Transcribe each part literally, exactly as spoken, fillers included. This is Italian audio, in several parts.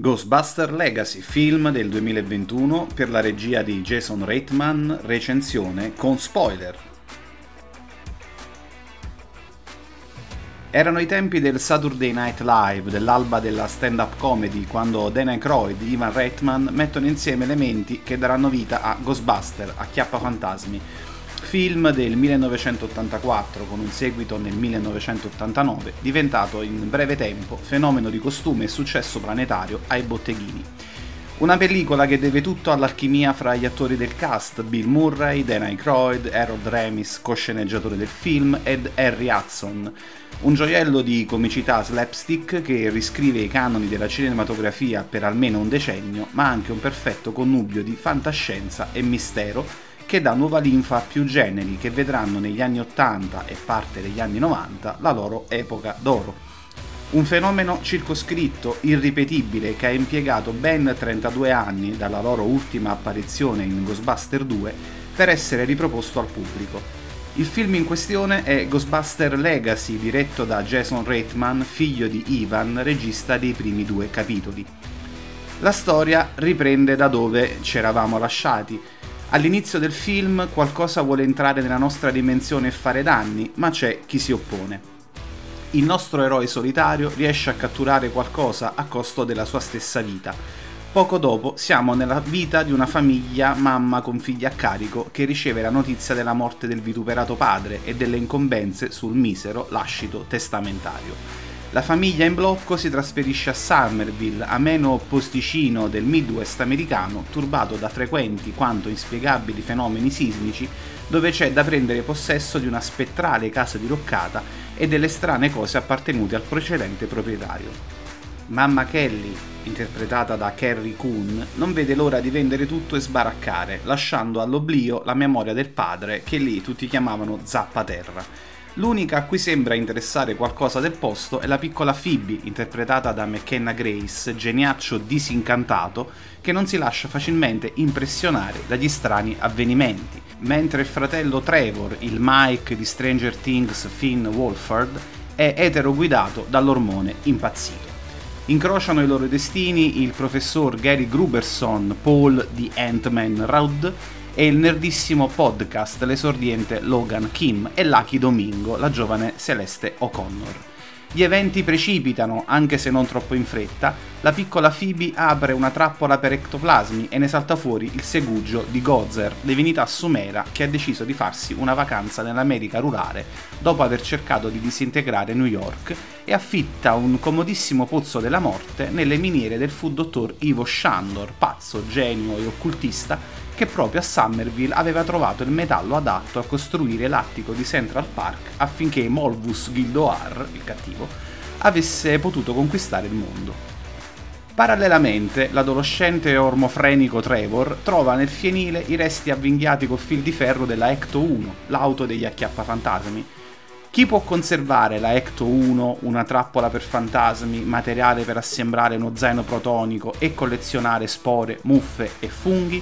Ghostbusters Legacy, film del duemilaventuno per la regia di Jason Reitman, recensione con spoiler. Erano i tempi del Saturday Night Live, dell'alba della stand-up comedy, quando Dan Aykroyd e Ivan Reitman mettono insieme elementi che daranno vita a Ghostbusters, Acchiappafantasmi, film del millenovecentottantaquattro con un seguito nel millenovecentottantanove, diventato in breve tempo fenomeno di costume e successo planetario ai botteghini. Una pellicola che deve tutto all'alchimia fra gli attori del cast, Bill Murray, Dan Aykroyd, Harold Ramis, cosceneggiatore del film, ed Harry Hudson, un gioiello di comicità slapstick che riscrive i canoni della cinematografia per almeno un decennio, ma anche un perfetto connubio di fantascienza e mistero, che dà nuova linfa a più generi che vedranno negli anni ottanta e parte degli anni novanta la loro epoca d'oro. Un fenomeno circoscritto, irripetibile, che ha impiegato ben trentadue anni dalla loro ultima apparizione in Ghostbusters due per essere riproposto al pubblico. Il film in questione è Ghostbusters Legacy, diretto da Jason Reitman, figlio di Ivan, regista dei primi due capitoli. La storia riprende da dove ci eravamo lasciati. All'inizio del film qualcosa vuole entrare nella nostra dimensione e fare danni, ma c'è chi si oppone. Il nostro eroe solitario riesce a catturare qualcosa a costo della sua stessa vita. Poco dopo siamo nella vita di una famiglia, mamma con figli a carico, che riceve la notizia della morte del vituperato padre e delle incombenze sul misero lascito testamentario. La famiglia in blocco si trasferisce a Summerville, ameno posticino del Midwest americano, turbato da frequenti quanto inspiegabili fenomeni sismici, dove c'è da prendere possesso di una spettrale casa diroccata e delle strane cose appartenute al precedente proprietario. Mamma Kelly, interpretata da Carrie Coon, non vede l'ora di vendere tutto e sbaraccare, lasciando all'oblio la memoria del padre, che lì tutti chiamavano Zappaterra. L'unica a cui sembra interessare qualcosa del posto è la piccola Phoebe, interpretata da McKenna Grace, geniaccio disincantato, che non si lascia facilmente impressionare dagli strani avvenimenti, mentre il fratello Trevor, il Mike di Stranger Things Finn Wolfhard, è eteroguidato dall'ormone impazzito. Incrociano i loro destini il professor Gary Gruberson, Paul di Ant-Man Rudd, e il nerdissimo podcast l'esordiente Logan Kim e Lucky Domingo, la giovane Celeste O'Connor. Gli eventi precipitano, anche se non troppo in fretta. La piccola Phoebe apre una trappola per ectoplasmi e ne salta fuori il segugio di Gozer, divinità sumera che ha deciso di farsi una vacanza nell'America rurale dopo aver cercato di disintegrare New York, e affitta un comodissimo pozzo della morte nelle miniere del fu dottor Ivo Shandor, pazzo, genio e occultista, che proprio a Summerville aveva trovato il metallo adatto a costruire l'attico di Central Park affinché Molvus Gildoar, il cattivo, avesse potuto conquistare il mondo. Parallelamente, l'adolescente ormofrenico Trevor trova nel fienile i resti avvinghiati col fil di ferro della Ecto uno, l'auto degli acchiappafantasmi. Chi può conservare la Ecto uno, una trappola per fantasmi, materiale per assemblare uno zaino protonico e collezionare spore, muffe e funghi?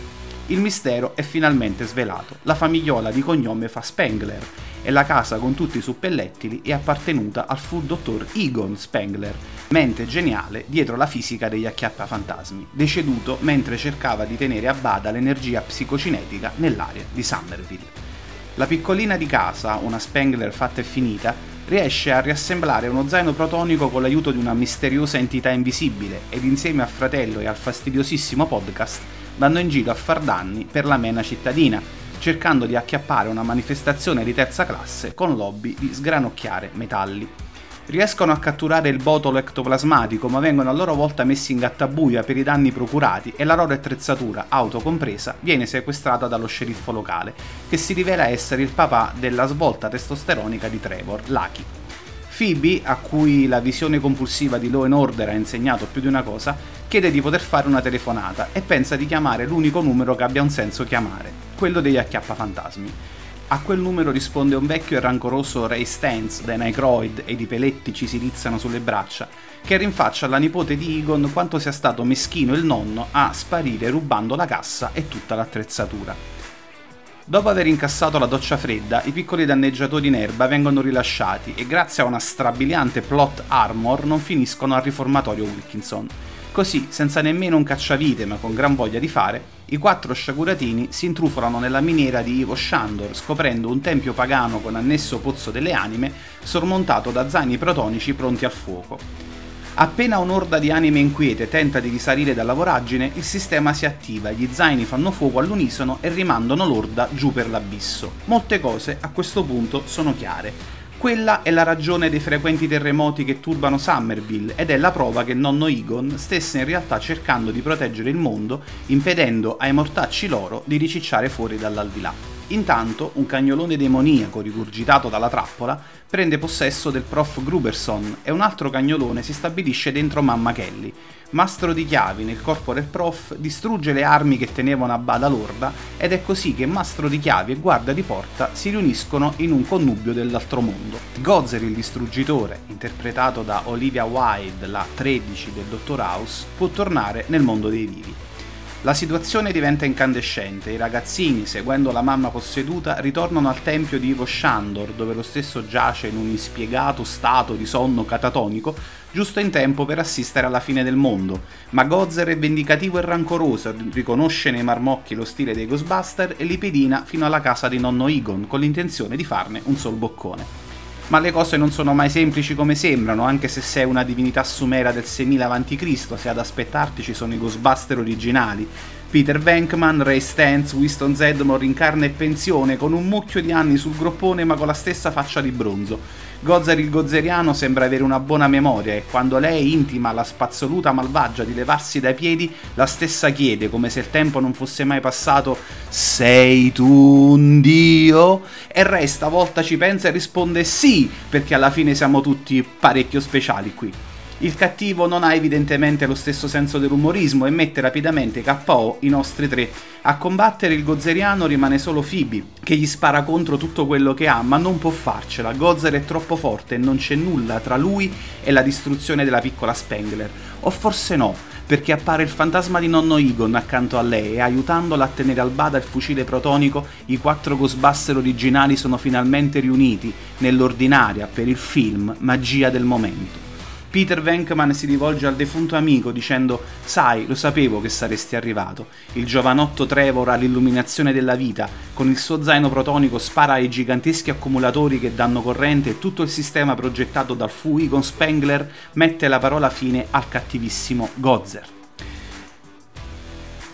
Il mistero è finalmente svelato. La famigliola di cognome fa Spengler e la casa con tutti i suppellettili è appartenuta al fu dottor Egon Spengler, mente geniale dietro la fisica degli acchiappafantasmi, deceduto mentre cercava di tenere a bada l'energia psicocinetica nell'area di Summerville. La piccolina di casa, una Spengler fatta e finita, riesce a riassemblare uno zaino protonico con l'aiuto di una misteriosa entità invisibile ed insieme al fratello e al fastidiosissimo podcast vanno in giro a far danni per la mena cittadina, cercando di acchiappare una manifestazione di terza classe con l'hobby di sgranocchiare metalli. Riescono a catturare il botolo ectoplasmatico, ma vengono a loro volta messi in gattabuia per i danni procurati e la loro attrezzatura, auto compresa, viene sequestrata dallo sceriffo locale, che si rivela essere il papà della svolta testosteronica di Trevor, Lucky. Phoebe, a cui la visione compulsiva di Law and Order ha insegnato più di una cosa, chiede di poter fare una telefonata e pensa di chiamare l'unico numero che abbia un senso chiamare, quello degli acchiappafantasmi. A quel numero risponde un vecchio e rancoroso Ray Stantz, Dan Aykroyd, ed i peletti ci si rizzano sulle braccia, che rinfaccia alla nipote di Egon quanto sia stato meschino il nonno a sparire rubando la cassa e tutta l'attrezzatura. Dopo aver incassato la doccia fredda, i piccoli danneggiatori in erba vengono rilasciati e grazie a una strabiliante plot armor non finiscono al riformatorio Wilkinson. Così, senza nemmeno un cacciavite ma con gran voglia di fare, i quattro sciaguratini si intrufolano nella miniera di Ivo Shandor, scoprendo un tempio pagano con annesso pozzo delle anime, sormontato da zaini protonici pronti al fuoco. Appena un'orda di anime inquiete tenta di risalire dalla voragine, il sistema si attiva, gli zaini fanno fuoco all'unisono e rimandano l'orda giù per l'abisso. Molte cose a questo punto sono chiare. Quella è la ragione dei frequenti terremoti che turbano Summerville ed è la prova che nonno Egon stesse in realtà cercando di proteggere il mondo, impedendo ai mortacci loro di ricicciare fuori dall'aldilà. Intanto un cagnolone demoniaco rigurgitato dalla trappola prende possesso del prof Gruberson e un altro cagnolone si stabilisce dentro mamma Kelly. Mastro di chiavi nel corpo del prof, distrugge le armi che tenevano a bada l'orda ed è così che Mastro di chiavi e Guarda di porta si riuniscono in un connubio dell'altro mondo. Gozer il distruggitore, interpretato da Olivia Wilde, la tredici del dottor House, può tornare nel mondo dei vivi. La situazione diventa incandescente, i ragazzini, seguendo la mamma posseduta, ritornano al tempio di Ivo Shandor, dove lo stesso giace in un inspiegato stato di sonno catatonico, giusto in tempo per assistere alla fine del mondo, ma Gozer è vendicativo e rancoroso, riconosce nei marmocchi lo stile dei Ghostbuster e li pedina fino alla casa di nonno Egon, con l'intenzione di farne un sol boccone. Ma le cose non sono mai semplici come sembrano, anche se sei una divinità sumera del seimila avanti Cristo, se ad aspettarti ci sono i Ghostbuster originali. Peter Venkman, Ray Stantz, Winston Zedmore in carne e pensione, con un mucchio di anni sul groppone ma con la stessa faccia di bronzo. Gozer il gozeriano sembra avere una buona memoria e quando lei intima alla spazzoluta malvagia di levarsi dai piedi, la stessa chiede, come se il tempo non fosse mai passato, «Sei tu un dio?» E Ray stavolta ci pensa e risponde «Sì!», perché alla fine siamo tutti parecchio speciali qui. Il cattivo non ha evidentemente lo stesso senso dell'umorismo e mette rapidamente K O i nostri tre. A combattere il gozeriano rimane solo Phoebe, che gli spara contro tutto quello che ha, ma non può farcela. Gozer è troppo forte e non c'è nulla tra lui e la distruzione della piccola Spengler. O forse no, perché appare il fantasma di nonno Egon accanto a lei e aiutandola a tenere al bada il fucile protonico, i quattro Ghostbuster originali sono finalmente riuniti nell'ordinaria, per il film, magia del momento. Peter Venkman si rivolge al defunto amico dicendo «Sai, lo sapevo che saresti arrivato». Il giovanotto Trevor ha l'illuminazione della vita, con il suo zaino protonico spara ai giganteschi accumulatori che danno corrente e tutto il sistema progettato dal Fu Egon Spengler mette la parola fine al cattivissimo Gozer.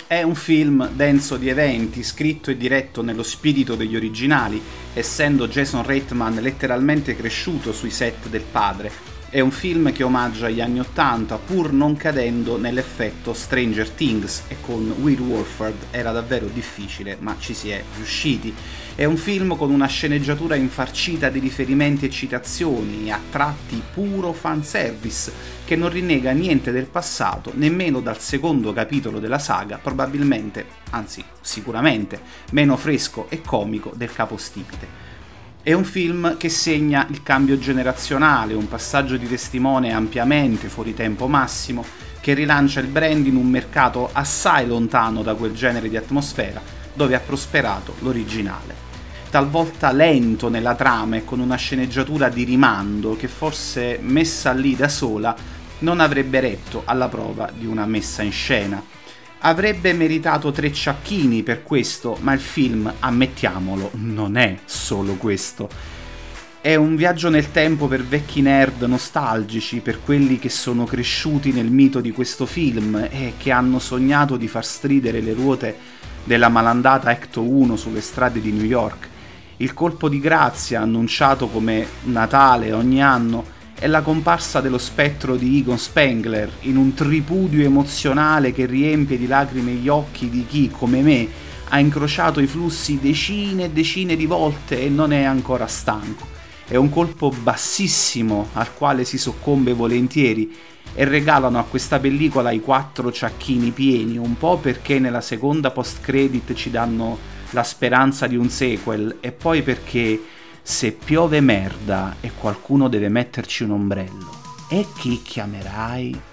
È un film denso di eventi, scritto e diretto nello spirito degli originali, essendo Jason Reitman letteralmente cresciuto sui set del padre. È un film che omaggia gli anni Ottanta, pur non cadendo nell'effetto Stranger Things, e con Will Wolfhard era davvero difficile, ma ci si è riusciti. È un film con una sceneggiatura infarcita di riferimenti e citazioni, a tratti puro fanservice, che non rinnega niente del passato, nemmeno dal secondo capitolo della saga, probabilmente, anzi sicuramente, meno fresco e comico del capostipite. È un film che segna il cambio generazionale, un passaggio di testimone ampiamente fuori tempo massimo, che rilancia il brand in un mercato assai lontano da quel genere di atmosfera dove ha prosperato l'originale. Talvolta lento nella trama e con una sceneggiatura di rimando che forse messa lì da sola non avrebbe retto alla prova di una messa in scena. Avrebbe meritato tre ciacchini per questo, ma il film, ammettiamolo, non è solo questo. È un viaggio nel tempo per vecchi nerd nostalgici, per quelli che sono cresciuti nel mito di questo film e che hanno sognato di far stridere le ruote della malandata Ecto uno sulle strade di New York. Il colpo di grazia, annunciato come Natale ogni anno, è la comparsa dello spettro di Egon Spengler in un tripudio emozionale che riempie di lacrime gli occhi di chi, come me, ha incrociato i flussi decine e decine di volte e non è ancora stanco. È un colpo bassissimo al quale si soccombe volentieri e regalano a questa pellicola i quattro ciacchini pieni, un po' perché nella seconda post-credit ci danno la speranza di un sequel e poi perché se piove merda e qualcuno deve metterci un ombrello, e chi chiamerai?